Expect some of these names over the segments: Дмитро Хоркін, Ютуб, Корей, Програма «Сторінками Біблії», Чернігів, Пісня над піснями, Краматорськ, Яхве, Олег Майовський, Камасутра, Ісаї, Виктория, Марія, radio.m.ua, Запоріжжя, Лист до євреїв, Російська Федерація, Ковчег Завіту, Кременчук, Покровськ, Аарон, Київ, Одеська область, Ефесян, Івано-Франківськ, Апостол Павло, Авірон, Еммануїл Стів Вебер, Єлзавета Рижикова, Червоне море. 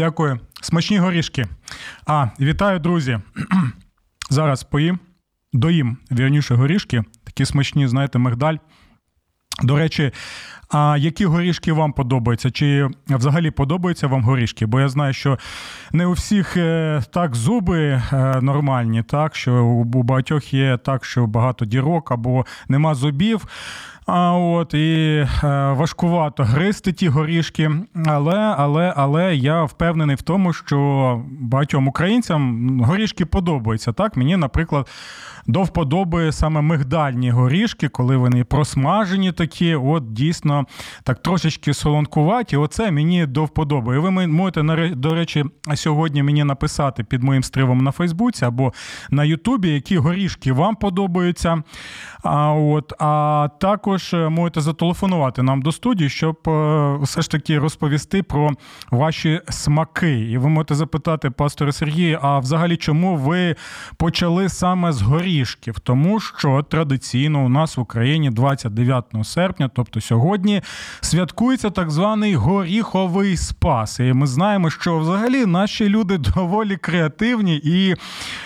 Дякую. Смачні горішки. Вітаю, друзі. Зараз доїм горішки. Такі смачні, знаєте, мигдаль. До речі, які горішки вам подобаються? Чи взагалі подобаються вам горішки? Бо я знаю, що не у всіх так зуби нормальні, так, що у багатьох є так, що багато дірок або нема зубів. І важкувато гризти ті горішки, але я впевнений в тому, що багатьом українцям горішки подобаються. Так, мені, наприклад, до вподоби саме мигдальні горішки, коли вони просмажені такі, дійсно так трошечки солонкуваті, оце мені до вподоби. І ви можете, до речі, сьогодні мені написати під моїм стримом на Фейсбуці або на Ютубі, які горішки вам подобаються. Також можете зателефонувати нам до студії, щоб все ж таки розповісти про ваші смаки. І ви можете запитати пастора Сергія, а взагалі чому ви почали саме з горішків? Тому що традиційно у нас в Україні 29 серпня, тобто сьогодні, святкується так званий Горіховий Спас. І ми знаємо, що взагалі наші люди доволі креативні і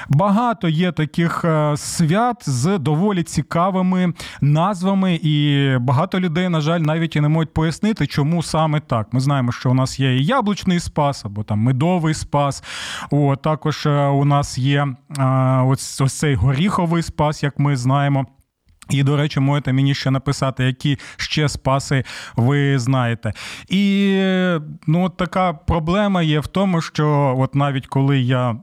багато є таких свят з доволі цікавими назвами. І багато людей, на жаль, навіть і не можуть пояснити, чому саме так. Ми знаємо, що у нас є і яблучний спас, або там медовий спас. Також у нас є ось цей горіховий спас, як ми знаємо. І, до речі, можете мені ще написати, які ще спаси ви знаєте. І така проблема є в тому, що навіть коли я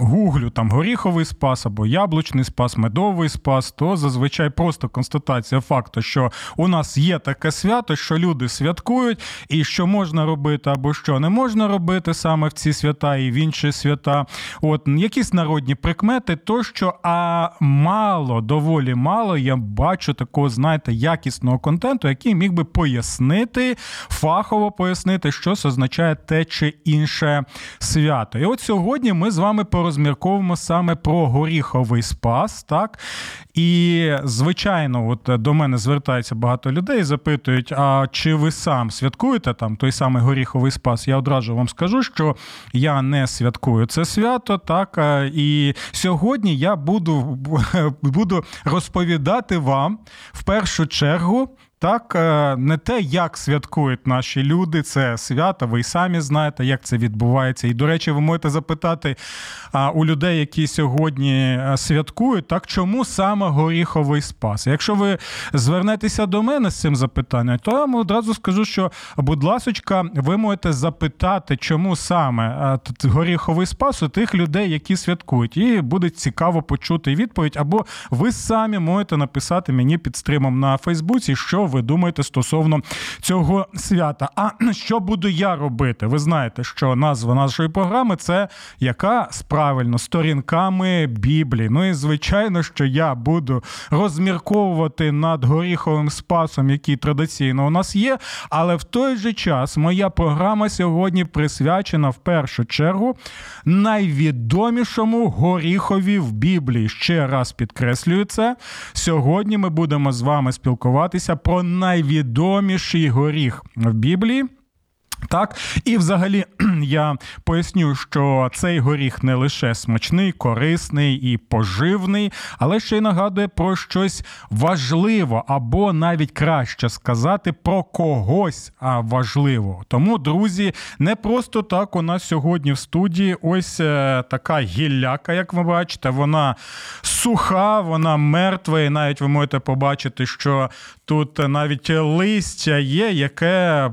гуглю там горіховий спас або яблучний спас, медовий спас, то зазвичай просто констатація факту, що у нас є таке свято, що люди святкують, і що можна робити або що не можна робити саме в ці свята і в інші свята. Якісь народні прикмети, тощо, доволі мало я бачу такого, якісного контенту, який міг би фахово пояснити, що означає те чи інше свято. І сьогодні ми з вами порозмірковуємо саме про Горіховий Спас, так? І, звичайно, до мене звертається багато людей і запитують, а чи ви сам святкуєте там той самий Горіховий Спас? Я одразу вам скажу, що я не святкую це свято, так? І сьогодні я буду розповідати вам в першу чергу, так, не те, як святкують наші люди, це свято, ви й самі знаєте, як це відбувається. І, до речі, ви можете запитати у людей, які сьогодні святкують, так, чому саме Горіховий Спас? Якщо ви звернетеся до мене з цим запитанням, то я вам одразу скажу, що, будь ласочка, ви можете запитати, чому саме Горіховий Спас у тих людей, які святкують. І буде цікаво почути відповідь, або ви самі можете написати мені під стримом на Фейсбуці, що ви думаєте стосовно цього свята. А що буду я робити? Ви знаєте, що назва нашої програми – це яка правильно? Сторінками Біблії. І, звичайно, що я буду розмірковувати над Горіховим Спасом, який традиційно у нас є, але в той же час моя програма сьогодні присвячена в першу чергу найвідомішому горіхові в Біблії. Ще раз підкреслюю це. Сьогодні ми будемо з вами спілкуватися про найвідоміший горіх в Біблії. Так, і взагалі я поясню, що цей горіх не лише смачний, корисний і поживний, але ще й нагадує про щось важливе, або навіть краще сказати, про когось важливого. Тому, друзі, не просто так у нас сьогодні в студії ось така гілляка, як ви бачите, вона суха, вона мертва, і навіть ви можете побачити, що тут навіть листя є, яке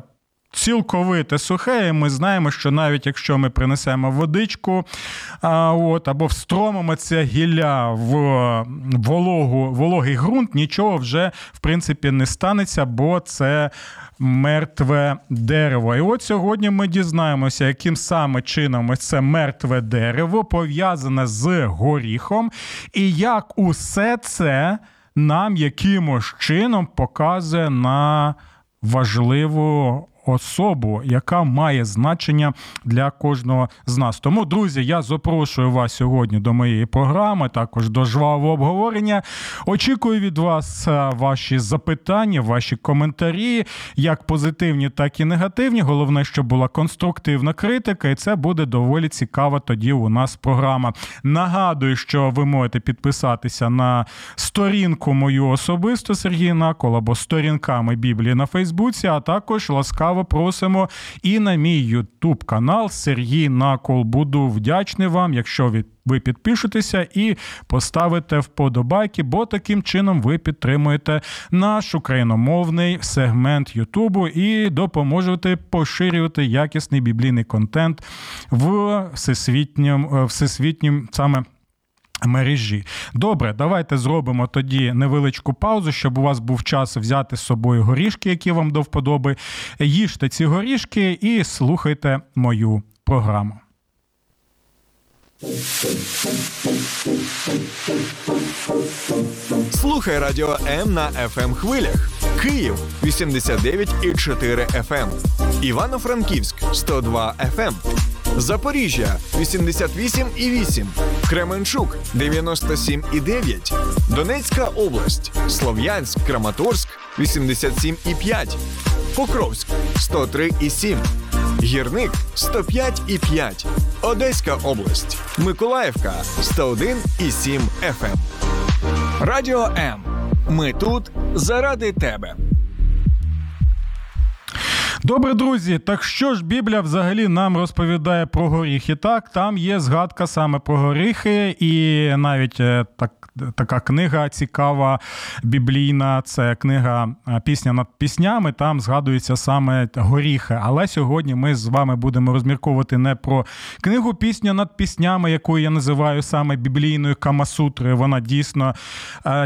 цілковите сухе, і ми знаємо, що навіть якщо ми принесемо водичку або встромимо це гілля в вологий ґрунт, нічого вже, в принципі, не станеться, бо це мертве дерево. І от сьогодні ми дізнаємося, яким саме чином ось це мертве дерево пов'язане з горіхом, і як усе це нам якимось чином показує на важливу особу, яка має значення для кожного з нас. Тому, друзі, я запрошую вас сьогодні до моєї програми, також до жвавого обговорення. Очікую від вас ваші запитання, ваші коментарі, як позитивні, так і негативні. Головне, щоб була конструктивна критика, і це буде доволі цікава тоді у нас програма. Нагадую, що ви можете підписатися на сторінку мою особисто, Сергій Накол, або «Сторінками Біблії» на Фейсбуці, а також ласкаво просимо і на мій Ютуб-канал Сергій Накол. Буду вдячний вам, якщо ви підпишетеся і поставите вподобайки, бо таким чином ви підтримуєте наш україномовний сегмент Ютубу і допоможете поширювати якісний біблійний контент в всесвітнім саме мережі. Добре, давайте зробимо тоді невеличку паузу, щоб у вас був час взяти з собою горішки, які вам до вподоби. Їжте ці горішки і слухайте мою програму. Слухай Радіо М на FM-хвилях. Київ 89,4 FM. Івано-Франківськ 102 FM. Запоріжжя 88,8, Кременчук 97,9, Донецька область, Слов'янськ, Краматорськ 87,5, Покровськ 103,7, Гірник 105,5, Одеська область, Миколаївка 101,7 FM. Радіо М. Ми тут заради тебе. Добре, друзі, так що ж Біблія взагалі нам розповідає про горіхи? Так, там є згадка саме про горіхи, і навіть така книга цікава, біблійна, це книга «Пісня над піснями», там згадуються саме горіхи. Але сьогодні ми з вами будемо розмірковувати не про книгу «Пісня над піснями», яку я називаю саме біблійною Камасутрою. Вона дійсно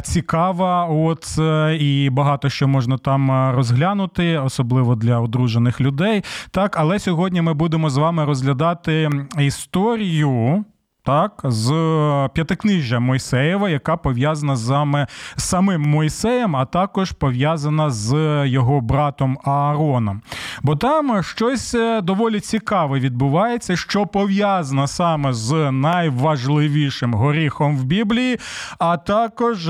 цікава, от, і багато що можна там розглянути, особливо для одружених людей. Так, але сьогодні ми будемо з вами розглядати історію, так, з П'ятикнижжя Мойсеєва, яка пов'язана з самим Мойсеєм, а також пов'язана з його братом Аароном. Бо там щось доволі цікаве відбувається, що пов'язано саме з найважливішим горіхом в Біблії, а також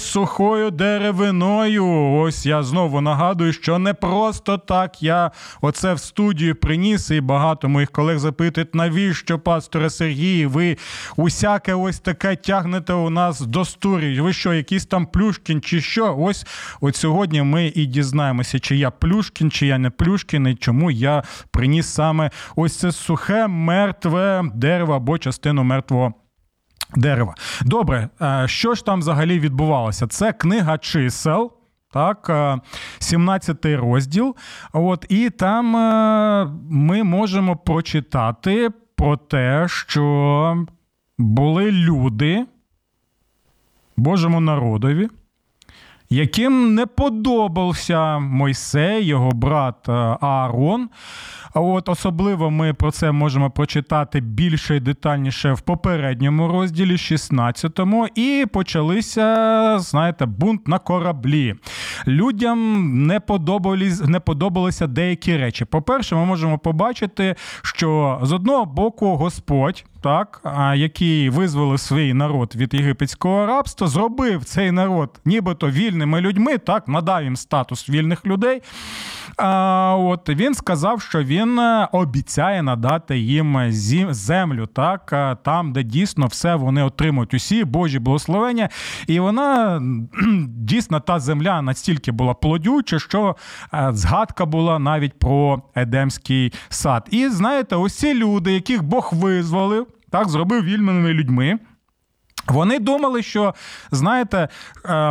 сухою деревиною. Ось я знову нагадую, що не просто так я оце в студію приніс, і багато моїх колег запитують, навіщо, пасторе Сергію, ви усяке ось таке тягнете у нас до стурі. Ви що, якийсь там Плюшкін чи що? Ось от сьогодні ми і дізнаємося, чи я Плюшкін, чи я не Плюшкін, і чому я приніс саме ось це сухе мертве дерево або частину мертвого дерева. Добре, що ж там взагалі відбувалося? Це книга чисел. Так, 17-й розділ. От, і там ми можемо прочитати про те, що були люди Божому народові, яким не подобався Мойсей, його брат Аарон. От особливо ми про це можемо прочитати більше і детальніше в попередньому розділі, 16-му. І почалися, знаєте, бунт на кораблі. Людям не подобалися деякі речі. По-перше, ми можемо побачити, що з одного боку Господь, так, який визволив свій народ від єгипетського рабства, зробив цей народ нібито вільними людьми, так, надав їм статус вільних людей. От він сказав, що він обіцяє надати їм землю, так, там, де дійсно все вони отримують, усі Божі благословення. І вона, дійсно, та земля настільки була плодюча, що згадка була навіть про Едемський сад. І, знаєте, усі люди, яких Бог визволив, так, зробив вільними людьми, вони думали, що, знаєте,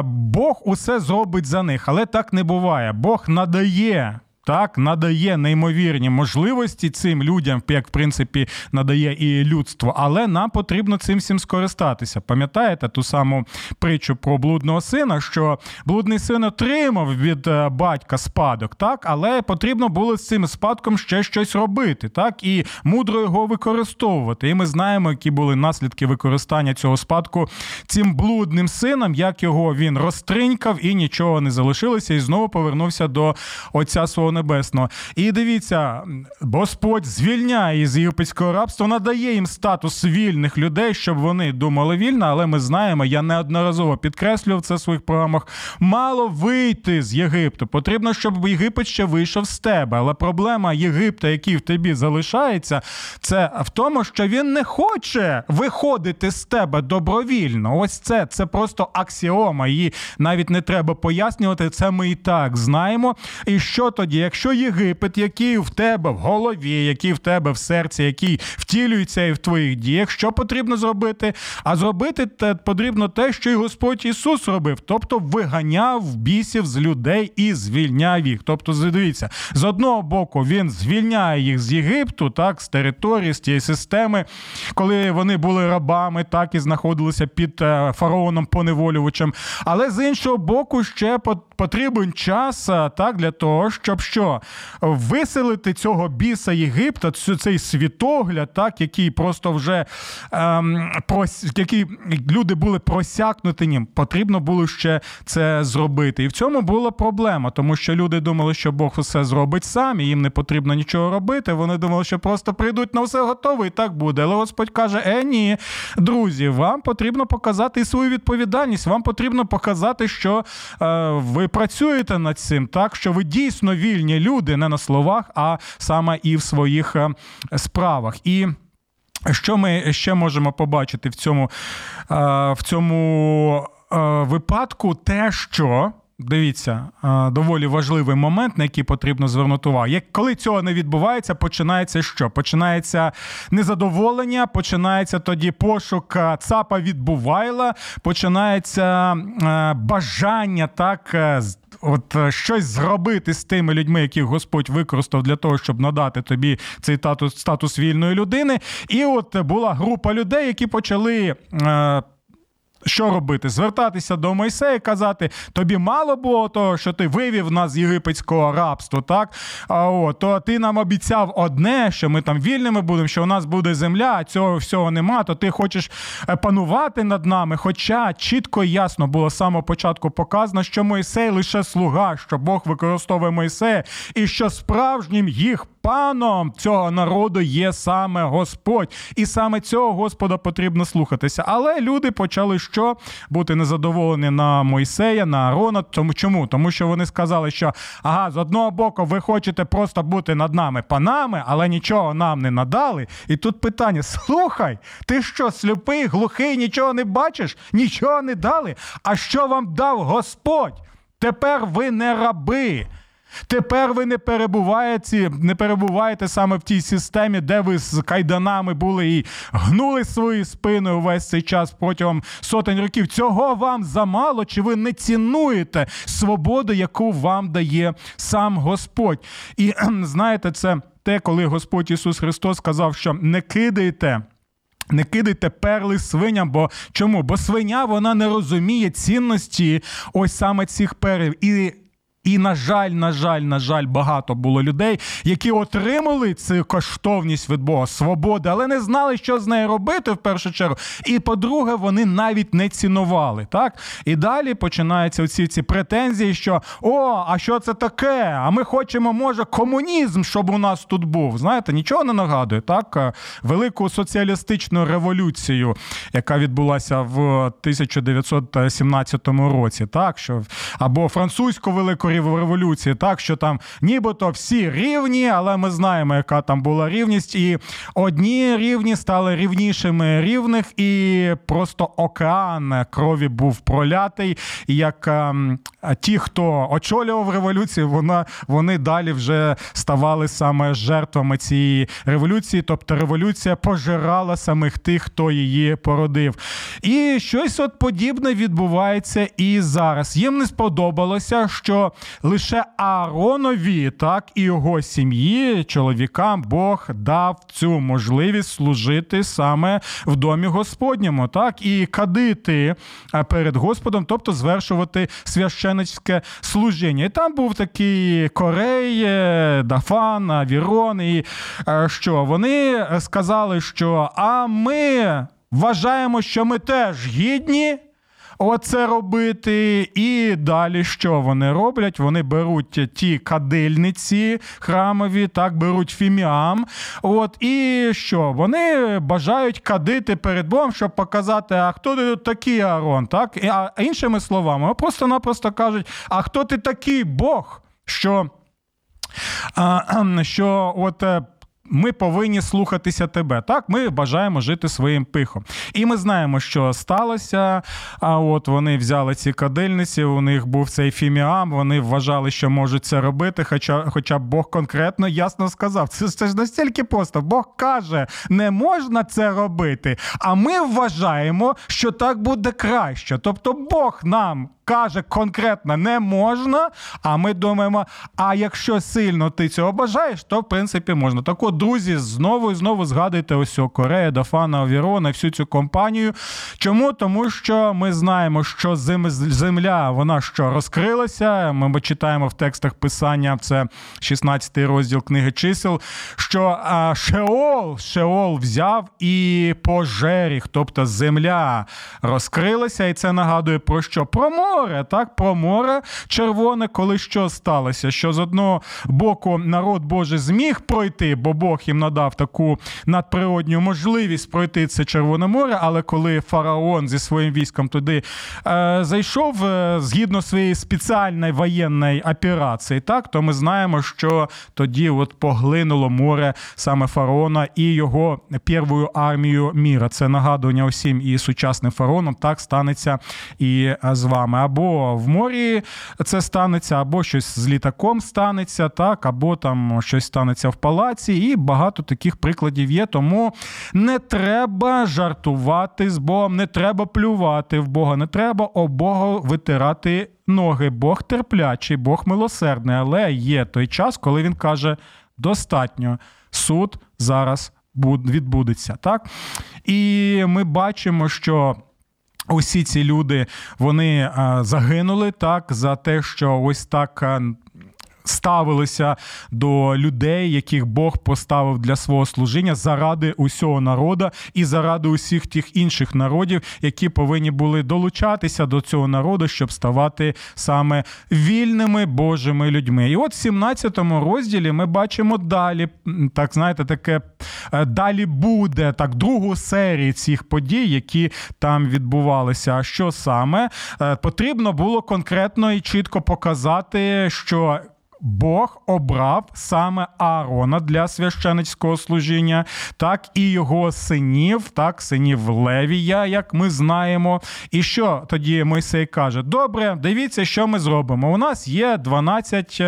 Бог усе зробить за них, але так не буває. Бог надає так, надає неймовірні можливості цим людям, як, в принципі, надає і людство, але нам потрібно цим всім скористатися. Пам'ятаєте ту саму притчу про блудного сина, що блудний син отримав від батька спадок, так, але потрібно було з цим спадком ще щось робити, так, і мудро його використовувати. І ми знаємо, які були наслідки використання цього спадку цим блудним сином, як його він розтринькав і нічого не залишилося, і знову повернувся до Отця свого Небесного. І дивіться, Господь звільняє з єгипетського рабства, надає їм статус вільних людей, щоб вони думали вільно, але ми знаємо, я неодноразово підкреслював це в своїх програмах, мало вийти з Єгипту. Потрібно, щоб Єгипет ще вийшов з тебе. Але проблема Єгипта, який в тобі залишається, це в тому, що він не хоче виходити з тебе добровільно. Ось це просто аксіома, її навіть не треба пояснювати, це ми і так знаємо. І що тоді, якщо Єгипет, який в тебе в голові, який в тебе в серці, який втілюється і в твоїх діях, що потрібно зробити? А зробити потрібно те, що і Господь Ісус робив, тобто виганяв бісів з людей і звільняв їх. Тобто, дивіться, з одного боку він звільняє їх з Єгипту, так, з території, з тієї системи, коли вони були рабами, так, і знаходилися під фараоном-поневолювачем. Але з іншого боку ще потрібен час, так, для того, щоб що? Виселити цього біса Єгипта, цей світогляд, так, який просто вже який люди були просякнуті ним, потрібно було ще це зробити. І в цьому була проблема, тому що люди думали, що Бог все зробить сам, і їм не потрібно нічого робити. Вони думали, що просто прийдуть на все готове і так буде. Але Господь каже: ні, друзі, вам потрібно показати і свою відповідальність, вам потрібно показати, що ви працюєте над цим, так, що ви дійсно вільні люди, не на словах, а саме і в своїх справах. І що ми ще можемо побачити в цьому випадку? Те, що, дивіться, доволі важливий момент, на який потрібно звернути увагу. Коли цього не відбувається, починається що? Починається незадоволення, починається тоді пошук цапа від бувайла, починається бажання, так, щось зробити з тими людьми, яких Господь використав для того, щоб надати тобі цей статус вільної людини. І от була група людей, які почали... Що робити? Звертатися до Мойсея і казати: тобі мало було того, що ти вивів нас з єгипетського рабства, так? То ти нам обіцяв одне, що ми там вільними будемо, що у нас буде земля, а цього всього нема, то ти хочеш панувати над нами. Хоча чітко і ясно було з самого початку показано, що Мойсей лише слуга, що Бог використовує Мойсея, і що справжнім їх паном цього народу є саме Господь. І саме цього Господа потрібно слухатися. Але люди почали що? Бути незадоволені на Мойсея, на Аарона. Чому? Тому що вони сказали, що з одного боку ви хочете просто бути над нами панами, але нічого нам не надали. І тут питання: слухай, ти що, сліпий, глухий, нічого не бачиш? Нічого не дали? А що вам дав Господь? Тепер ви не раби. Тепер ви не перебуваєте саме в тій системі, де ви з кайданами були і гнули свої спини увесь цей час протягом сотень років. Цього вам замало? Чи ви не цінуєте свободу, яку вам дає сам Господь? І знаєте, це те, коли Господь Ісус Христос сказав, що не кидайте перли свиням, бо чому? Бо свиня, вона не розуміє цінності ось саме цих перів. І, на жаль, багато було людей, які отримали цю коштовність від Бога, свободи, але не знали, що з нею робити, в першу чергу. І, по-друге, вони навіть не цінували, так? І далі починаються оці ці претензії, що а що це таке? А ми хочемо, може, комунізм, щоб у нас тут був. Знаєте, нічого не нагадує, так? Велику соціалістичну революцію, яка відбулася в 1917 році, так? Що... Або французьку велику революції, так, що там нібито всі рівні, але ми знаємо, яка там була рівність, і одні рівні стали рівнішими рівних, і просто океан крові був пролятий, як ті, хто очолював революцію, вони далі вже ставали саме жертвами цієї революції, тобто революція пожирала самих тих, хто її породив. І щось от подібне відбувається і зараз. Їм не сподобалося, що лише Ааронові, так, і його сім'ї, чоловікам, Бог дав цю можливість служити саме в домі Господньому, так, і кадити перед Господом, тобто звершувати священницьке служіння. І там був такий Корей, Дафан, Авірон, і що вони сказали, що а ми вважаємо, що ми теж гідні оце робити. І далі що вони роблять? Вони беруть ті кадильниці храмові, так, беруть фіміам. От, і що? Вони бажають кадити перед Богом, щоб показати, а хто ти тут такий, Аарон, так? А іншими словами, просто-напросто кажуть, а хто ти такий, Бог, що от ми повинні слухатися тебе, так? Ми бажаємо жити своїм пихом. І ми знаємо, що сталося. А от вони взяли ці кадильниці, у них був цей фіміам, вони вважали, що можуть це робити, хоча Бог конкретно ясно сказав. Це ж настільки просто. Бог каже, не можна це робити, а ми вважаємо, що так буде краще. Тобто Бог нам каже конкретно, не можна, а ми думаємо, а якщо сильно ти цього бажаєш, то, в принципі, можна. Так от, друзі, знову і знову згадуйте ось Корея, Дафана, Авірона, всю цю компанію. Чому? Тому що ми знаємо, що земля, вона що, розкрилася. Ми читаємо в текстах Писання, це 16 розділ книги чисел, що Шеол взяв і пожеріг, тобто земля розкрилася, і це нагадує про що? Про море, так, про море червоне, коли що сталося, що з одного боку народ Божий зміг пройти, бо Бог їм надав таку надприродню можливість пройти це Червоне море, але коли фараон зі своїм військом туди зайшов, згідно своєї спеціальної воєнної операції, так, то ми знаємо, що тоді от поглинуло море саме фараона і його першу армію міра. Це нагадування усім і сучасним фараонам, так станеться і з вами. Або в морі це станеться, або щось з літаком станеться, так, або там щось станеться в палаці, і багато таких прикладів є, тому не треба жартувати з Богом, не треба плювати в Бога, не треба об Бога витирати ноги. Бог терплячий, Бог милосердний, але є той час, коли він каже, достатньо, суд зараз відбудеться, так? І ми бачимо, що усі ці люди, вони загинули, так, за те, що ось так ставилися до людей, яких Бог поставив для свого служіння заради усього народу і заради усіх тих інших народів, які повинні були долучатися до цього народу, щоб ставати саме вільними Божими людьми. І от в 17 розділі ми бачимо далі, так, знаєте, таке далі буде, так, другу серію цих подій, які там відбувалися. А що саме? Потрібно було конкретно і чітко показати, що Бог обрав саме Аарона для священницького служіння, так, і його синів, так, синів Левія, як ми знаємо. І що тоді Мойсей каже? Добре, дивіться, що ми зробимо. У нас є 12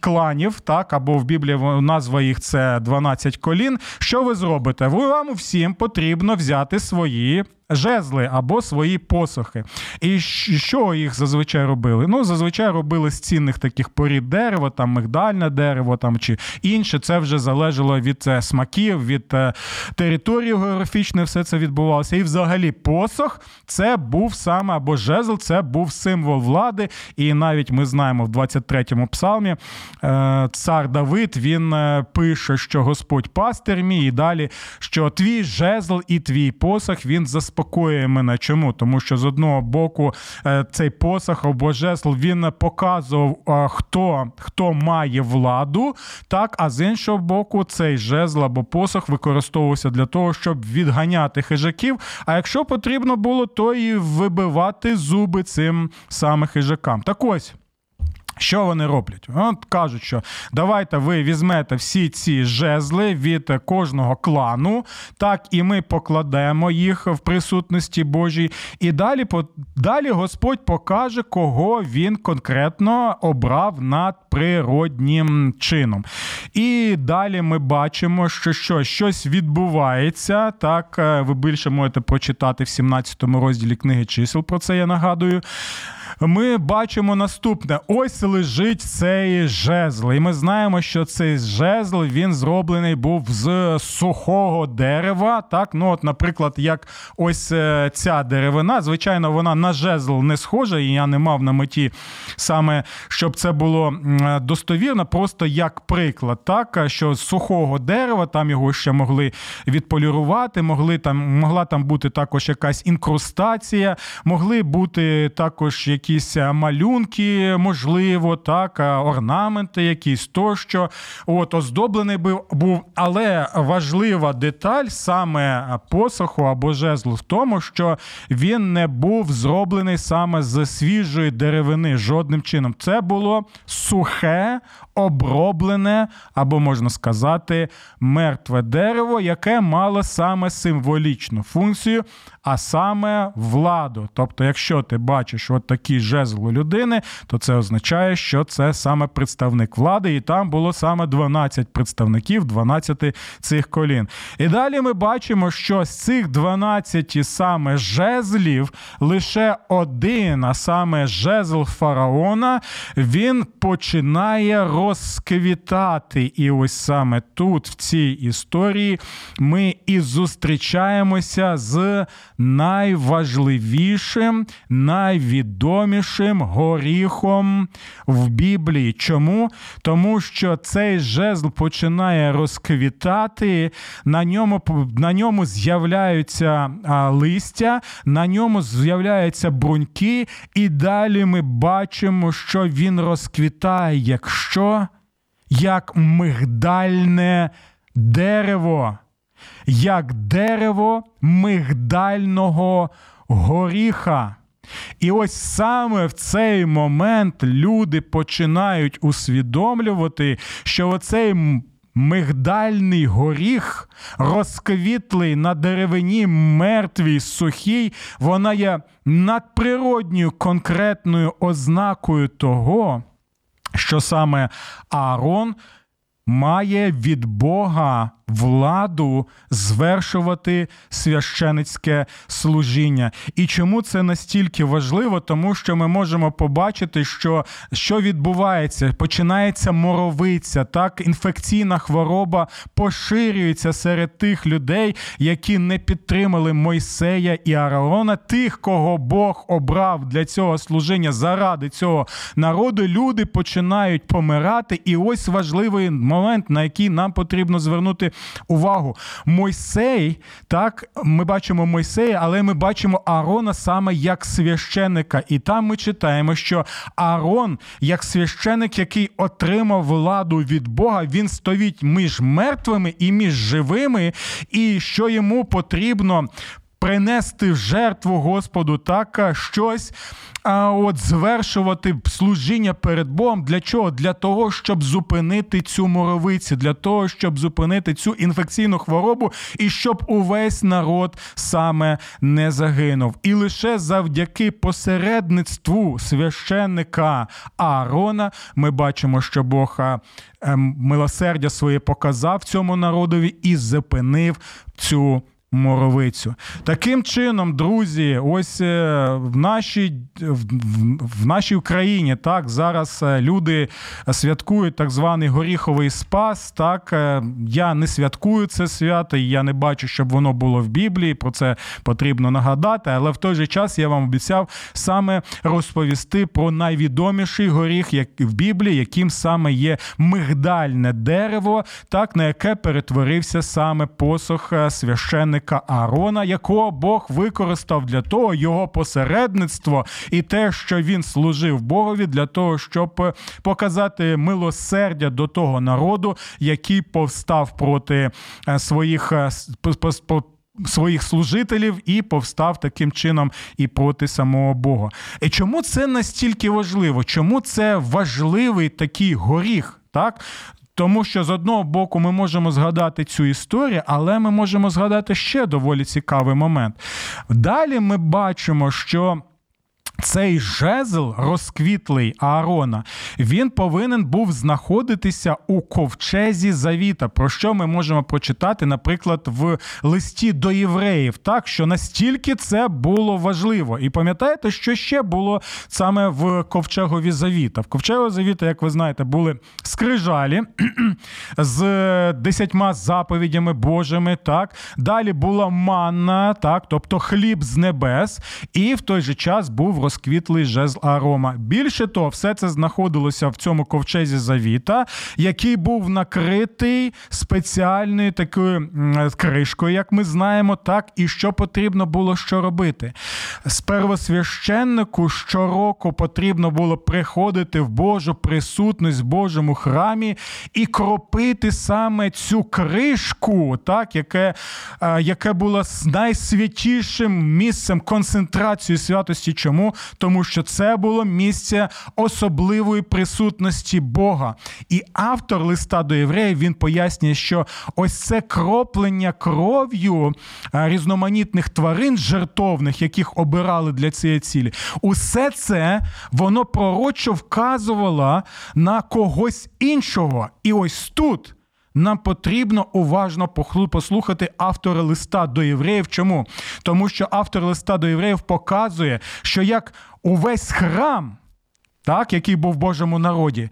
кланів, так, або в Біблії назва їх це 12 колін. Що ви зробите? Вам всім потрібно взяти свої жезли або свої посохи. І що їх зазвичай робили? Ну, зазвичай робили з цінних таких порід дерева, там мигдальне дерево, там чи інше. Це вже залежало від смаків, від території географічної, все це відбувалося. І взагалі посох це був саме, або жезл, це був символ влади. І навіть ми знаємо в 23-му псалмі цар Давид, він пише, що Господь пастир мій, і далі, що твій жезл і твій посох, він заспокоює мене. Чому? Тому що з одного боку цей посох або жезл, він показував, хто має владу, так, а з іншого боку цей жезл або посох використовувався для того, щоб відганяти хижаків, а якщо потрібно було, то і вибивати зуби цим самим хижакам. Так ось, що вони роблять? От кажуть, що давайте ви візьмете всі ці жезли від кожного клану, так, і ми покладемо їх в присутності Божій. І далі Господь покаже, кого він конкретно обрав надприроднім чином. І далі ми бачимо, що щось відбувається, так, ви більше можете прочитати в 17 розділі книги чисел, про це я нагадую. ми бачимо наступне. Ось лежить цей жезл. І ми знаємо, що цей жезл, він зроблений був з сухого дерева. Так? Ну, от, наприклад, як ось ця деревина. Звичайно, вона на жезл не схожа, і я не мав на меті саме, щоб це було достовірно, просто як приклад. Так? Що з сухого дерева, там його ще могли відполірувати, могла там бути також якась інкрустація, могли бути також якісь малюнки, можливо, так, орнаменти якісь тощо. От, оздоблений був, але важлива деталь саме посоху або жезлу в тому, що він не був зроблений саме з свіжої деревини жодним чином. Це було сухе, оброблене, або, можна сказати, мертве дерево, яке мало саме символічну функцію, а саме владу. Тобто, якщо ти бачиш от такий жезл у людини, то це означає, що це саме представник влади, і там було саме 12 представників, 12 цих колін. І далі ми бачимо, що з цих 12 саме жезлів лише один, а саме жезл фараона, він починає розквітати. І ось саме тут, в цій історії, ми і зустрічаємося з найважливішим, найвідомішим горіхом в Біблії. Чому? Тому що цей жезл починає розквітати, на ньому з'являються листя, на ньому з'являються бруньки, і далі ми бачимо, що він розквітає, як мигдальне дерево, як дерево мигдального горіха. І ось саме в цей момент люди починають усвідомлювати, що оцей мигдальний горіх, розквітлий на деревині, мертвій, сухій, вона є надприродньою конкретною ознакою того, що саме Аарон має від Бога владу звершувати священицьке служіння. І чому це настільки важливо? Тому що ми можемо побачити, що відбувається. Починається моровиця, так? Інфекційна хвороба поширюється серед тих людей, які не підтримали Мойсея і Аарона, тих, кого Бог обрав для цього служіння, заради цього народу. Люди починають помирати, і ось важливий момент, на який нам потрібно звернути увагу. Мойсей, так, ми бачимо Мойсея, але ми бачимо Аарона саме як священика. І там ми читаємо, що Аарон, як священик, який отримав владу від Бога, він стоїть між мертвими і між живими, і що йому потрібно принести в жертву Господу, так, щось, звершувати служіння перед Богом. Для чого? Для того, щоб зупинити цю моровицю, для того, щоб зупинити цю інфекційну хворобу, і щоб увесь народ саме не загинув. І лише завдяки посередництву священника Аарона ми бачимо, що Бог милосердя своє показав цьому народові і зупинив цю моровицю. Таким чином, друзі, ось в нашій Україні, так, зараз люди святкують так званий Горіховий Спас, так, я не святкую це свято, і я не бачу, щоб воно було в Біблії, про це потрібно нагадати, але в той же час я вам обіцяв саме розповісти про найвідоміший горіх в Біблії, яким саме є мигдальне дерево, так, на яке перетворився саме посох священника Аарона, якого Бог використав для того, його посередництво і те, що він служив Богові, для того, щоб показати милосердя до того народу, який повстав проти своїх служителів і повстав таким чином і проти самого Бога. І чому це настільки важливо? Чому це важливий такий горіх, так? Тому що, з одного боку, ми можемо згадати цю історію, але ми можемо згадати ще доволі цікавий момент. Далі ми бачимо, що Цей жезл розквітлий Аарона, він повинен був знаходитися у ковчезі Завіта, про що ми можемо прочитати, наприклад, в листі до євреїв, так, що настільки це було важливо. І пам'ятаєте, що ще було саме в ковчегові Завіта? В ковчегові Завіта, як ви знаєте, були скрижалі з 10 заповідями Божими, так, далі була манна, так, тобто хліб з небес, і в той же час був розквітлий жезл Аарона. Більше того, все це знаходилося в цьому ковчезі Завіта, який був накритий спеціальною такою кришкою, як ми знаємо, так, і що потрібно було що робити. З первосвященнику щороку потрібно було приходити в Божу присутність, в Божому храмі і кропити саме цю кришку, так, яке було найсвятішим місцем концентрації святості. Чому? Тому що це було місце особливої присутності Бога. І автор листа до євреїв, він пояснює, що ось це кроплення кров'ю різноманітних тварин жертовних, яких обирали для цієї цілі, усе це, воно пророчо вказувало на когось іншого. І ось тут нам потрібно уважно послухати автора листа до євреїв. Чому? Тому що автор листа до євреїв показує, що як увесь храм, так, який був в Божому народі,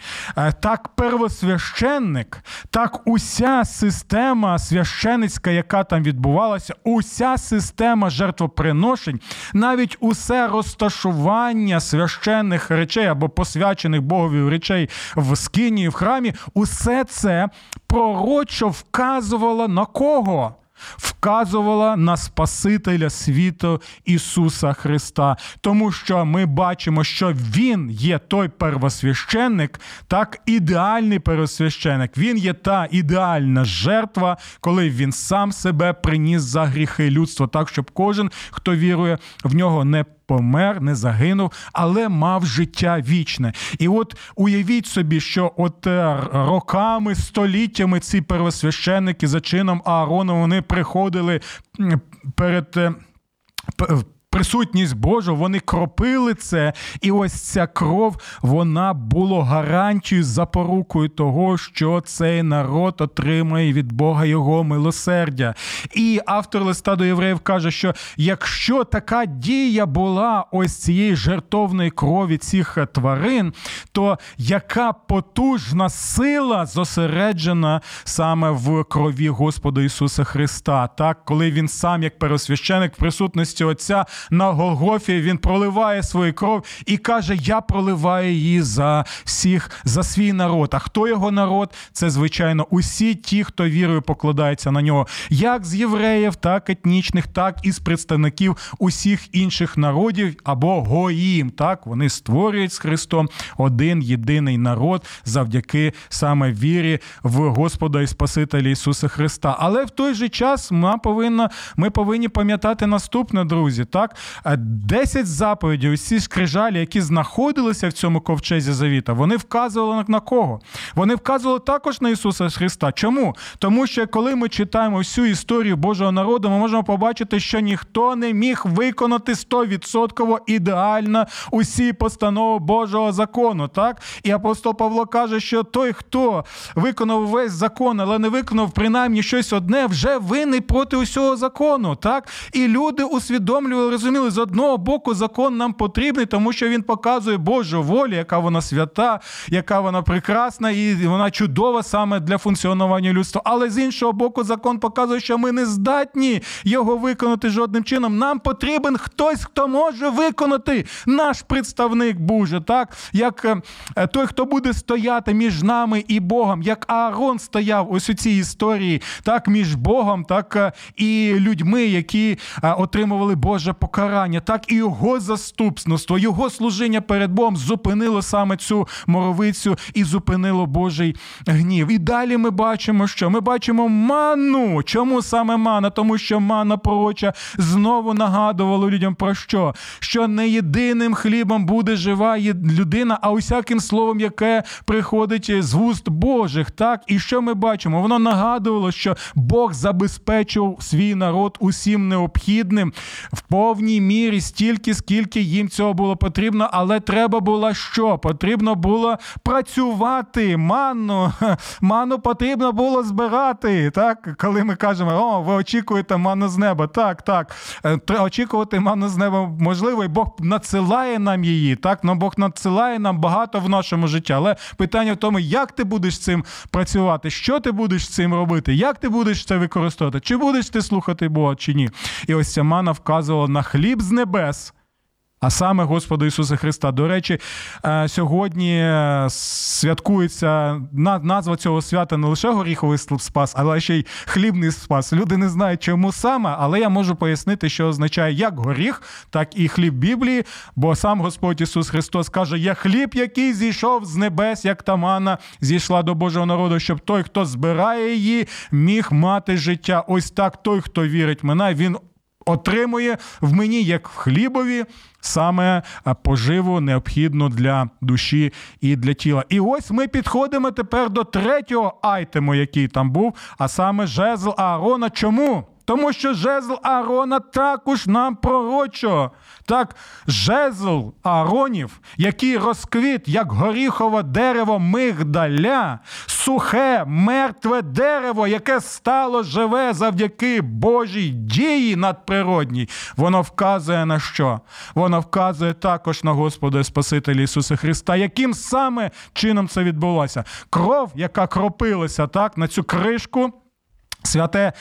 так первосвященник, так уся система священницька, яка там відбувалася, уся система жертвоприношень, навіть усе розташування священних речей або посвячених Богові речей в скині і в храмі, усе це пророчо вказувало на кого? Вказувала на Спасителя світу Ісуса Христа. Тому що ми бачимо, що Він є той первосвященник, так, ідеальний первосвященник. Він є та ідеальна жертва, коли Він сам себе приніс за гріхи людства, так, щоб кожен, хто вірує в Нього, не помер, не загинув, але мав життя вічне. І от уявіть собі, що от роками, століттями ці первосвященники за чином Аарона, вони приходили перед присутність Божу, вони кропили це, і ось ця кров, вона була гарантією, запорукою того, що цей народ отримає від Бога його милосердя. І автор листа до євреїв каже, що якщо така дія була ось цієї жертовної крові цих тварин, то яка потужна сила зосереджена саме в крові Господа Ісуса Христа, так, коли Він сам, як первосвященик, в присутності Отця на Голгофі, Він проливає свою кров і каже, я проливаю її за всіх, за свій народ. А хто його народ? Це, звичайно, усі ті, хто вірою покладається на нього. Як з євреїв, так, етнічних, так і з представників усіх інших народів або гоїм. Так, вони створюють з Христом один єдиний народ завдяки саме вірі в Господа і Спасителя Ісуса Христа. Але в той же час ми повинні пам'ятати наступне, друзі, так? 10 заповідей, усі скрижалі, які знаходилися в цьому ковчезі Завіта, вони вказували на кого? Вони вказували також на Ісуса Христа. Чому? Тому що коли ми читаємо всю історію Божого народу, ми можемо побачити, що ніхто не міг виконати 100% ідеально усі постанови Божого закону, так? І апостол Павло каже, що той, хто виконав весь закон, але не виконав принаймні щось одне, вже винний проти усього закону, так? І люди усвідомлювали, розуміли, з одного боку закон нам потрібний, тому що він показує Божу волю, яка вона свята, яка вона прекрасна і вона чудова саме для функціонування людства. Але з іншого боку закон показує, що ми не здатні його виконати жодним чином. Нам потрібен хтось, хто може виконати, наш представник Божий, так? Як той, хто буде стояти між нами і Богом, як Аарон стояв ось у цій історії, так, між Богом, так, і людьми, які отримували Боже покарання, так, і його заступництво, його служіння перед Богом зупинило саме цю моровицю і зупинило Божий гнів. І далі ми бачимо, що? Ми бачимо манну. Чому саме манна? Тому що манна пророча знову нагадувала людям про що? Що не єдиним хлібом буде жива людина, а усяким словом, яке приходить з вуст Божих, так? І що ми бачимо? Воно нагадувало, що Бог забезпечив свій народ усім необхідним в повній повній мірі стільки, скільки їм цього було потрібно, але треба було що? Потрібно було працювати, ману потрібно було збирати, так? Коли ми кажемо, о, ви очікуєте ману з неба, так, очікувати ману з неба можливо, і Бог надсилає нам її, так? Ну, Бог надсилає нам багато в нашому житті, але питання в тому, як ти будеш цим працювати, що ти будеш цим робити, як ти будеш це використовувати, чи будеш ти слухати Бога, чи ні. І ось ця мана вказувала на хліб з небес, а саме Господа Ісуса Христа. До речі, сьогодні святкується назва цього свята не лише Горіховий Спас, але ще й Хлібний Спас. Люди не знають, чому саме, але я можу пояснити, що означає як горіх, так і хліб Біблії, бо сам Господь Ісус Христос каже, є хліб, який зійшов з небес, як та мана зійшла до Божого народу, щоб той, хто збирає її, міг мати життя. Ось так той, хто вірить в мене, він отримує в мені, як в хлібові, саме поживу необхідну для душі і для тіла. І ось ми підходимо тепер до третього айтему, який там був, а саме жезл Аарона. Чому? Тому що жезл Аарона також нам пророчо. Так, жезл Ааронів, який розквіт, як горіхове дерево мигдаля, сухе, мертве дерево, яке стало живе завдяки Божій дії надприродній, воно вказує на що? Воно вказує також на Господа і Спасителя Ісуса Христа. Яким саме чином це відбулося? Кров, яка кропилася, так, на цю кришку, святе,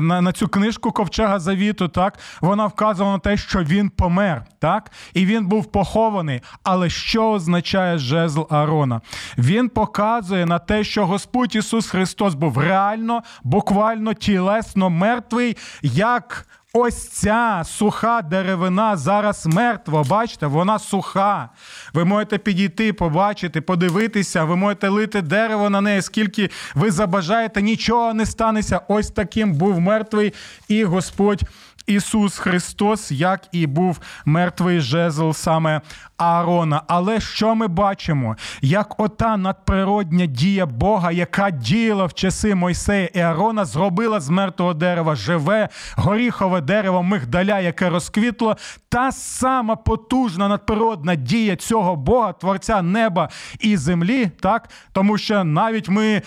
на цю книжку Ковчега Завіту, так, вона вказувала на те, що він помер, так, і він був похований. Але що означає жезл Аарона? Він показує на те, що Господь Ісус Христос був реально, буквально, тілесно мертвий, як ось ця суха деревина зараз мертва, бачите, вона суха. Ви можете підійти, побачити, подивитися, ви можете лити дерево на неї, скільки ви забажаєте, нічого не станеться. Ось таким був мертвий і Господь Ісус Христос, як і був мертвий жезл саме Аарона. Але що ми бачимо? Як ота надприродня дія Бога, яка діяла в часи Мойсея і Аарона, зробила з мертвого дерева живе, горіхове дерево мигдаля, яке розквітло, та сама потужна надприродна дія цього Бога, Творця неба і землі, так? Тому що навіть ми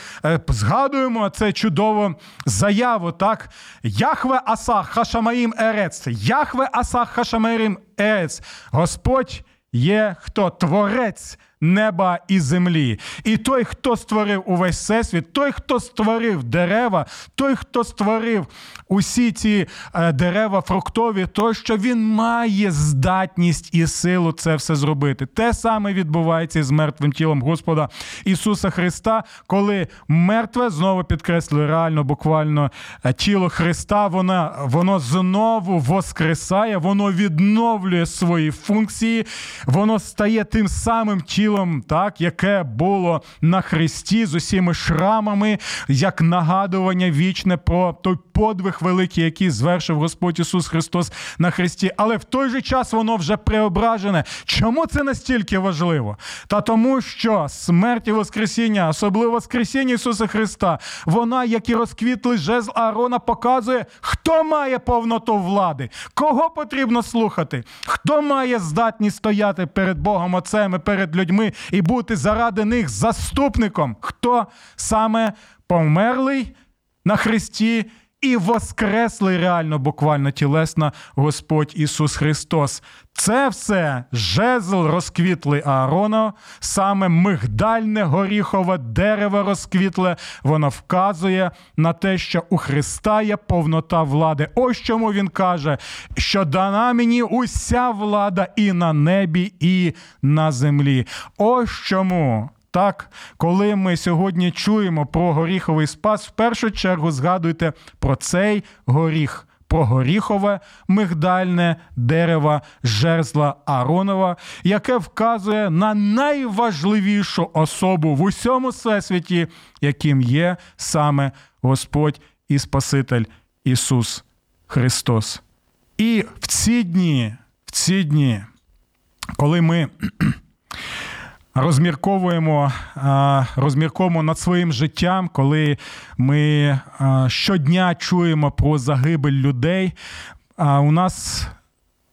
згадуємо це чудову заяву, так? Яхве Асах Хашамаїм Ерец. Яхве Асах Хашамерім Ерец. Господь є хто? Творець неба і землі. І той, хто створив увесь всесвіт, той, хто створив дерева, той, хто створив усі ці дерева фруктові, то, що він має здатність і силу це все зробити. Те саме відбувається з мертвим тілом Господа Ісуса Христа, коли мертве, знову підкреслюю, реально, буквально, тіло Христа, воно знову воскресає, воно відновлює свої функції, воно стає тим самим тілом, так, яке було на хресті з усіма шрамами, як нагадування вічне про той подвиг великий, який звершив Господь Ісус Христос на хресті. Але в той же час воно вже преображене. Чому це настільки важливо? Та тому, що смерть і воскресіння, особливо воскресіння Ісуса Христа, вона, як і розквітлий жезл Аарона, показує, хто має повноту влади, кого потрібно слухати, хто має здатність стояти перед Богом Отцем і перед людьми, і бути заради них заступником, хто саме померлий на хресті і воскреслий реально, буквально, тілесно Господь Ісус Христос. Це все жезл розквітлий Аарона, саме мигдальне горіхове дерево розквітле, воно вказує на те, що у Христа є повнота влади. Ось чому він каже, що дана мені уся влада і на небі, і на землі. Ось чому. Так, коли ми сьогодні чуємо про горіховий спас, в першу чергу згадуйте про цей горіх, про горіхове мигдальне дерево жезла Ааронова, яке вказує на найважливішу особу в усьому всесвіті, яким є саме Господь і Спаситель Ісус Христос. І в ці дні, коли ми розмірковуємо над своїм життям, коли ми щодня чуємо про загибель людей, у нас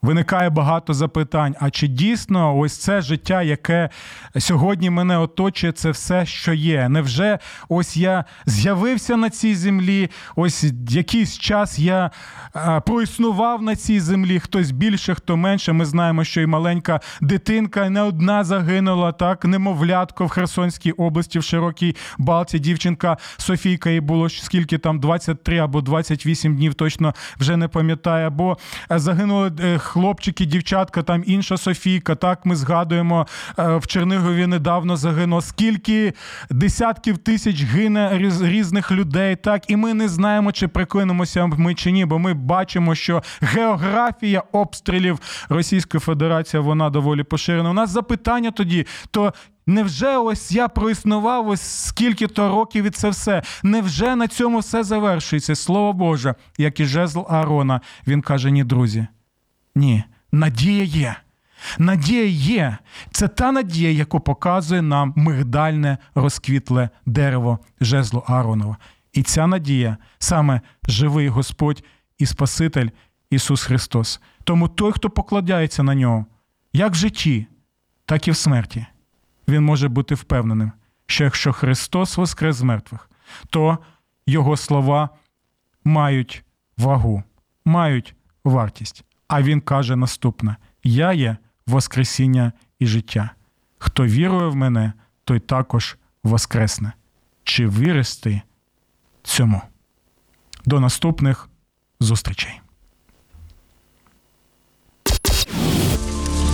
виникає багато запитань. А чи дійсно ось це життя, яке сьогодні мене оточує, це все, що є? Невже ось я з'явився на цій землі, ось якийсь час я проіснував на цій землі, хтось більше, хто менше. Ми знаємо, що і маленька дитинка, не одна загинула, так, немовлятко в Херсонській області, в Широкій Балті, дівчинка Софійка, їй було скільки там, 23 або 28 днів, точно вже не пам'ятаю, або загинули хлопчики, дівчатка, там інша Софійка, так, ми згадуємо, в Чернігові недавно загинуло, скільки десятків тисяч гине різних людей, так, і ми не знаємо, чи прикинемося ми чи ні, бо ми бачимо, що географія обстрілів Російської Федерації, вона доволі поширена. У нас запитання тоді, то невже ось я проіснував ось скільки-то років і це все? Невже на цьому все завершується? Слово Боже, як і жезл Аарона, він каже, ні, друзі, ні, надія є. Надія є. Це та надія, яку показує нам мигдальне розквітле дерево жезлу Ааронова. І ця надія саме живий Господь і Спаситель Ісус Христос. Тому той, хто покладається на нього, як в житті, так і в смерті, він може бути впевненим, що якщо Христос воскрес з мертвих, то його слова мають вагу, мають вартість. А він каже наступне: «Я є воскресіння і життя. Хто вірує в мене, той також воскресне». Чи віриш ти цьому? До наступних зустрічей.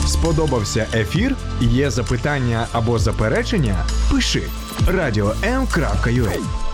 Сподобався ефір? Є запитання або заперечення? Пиши radio.m.ua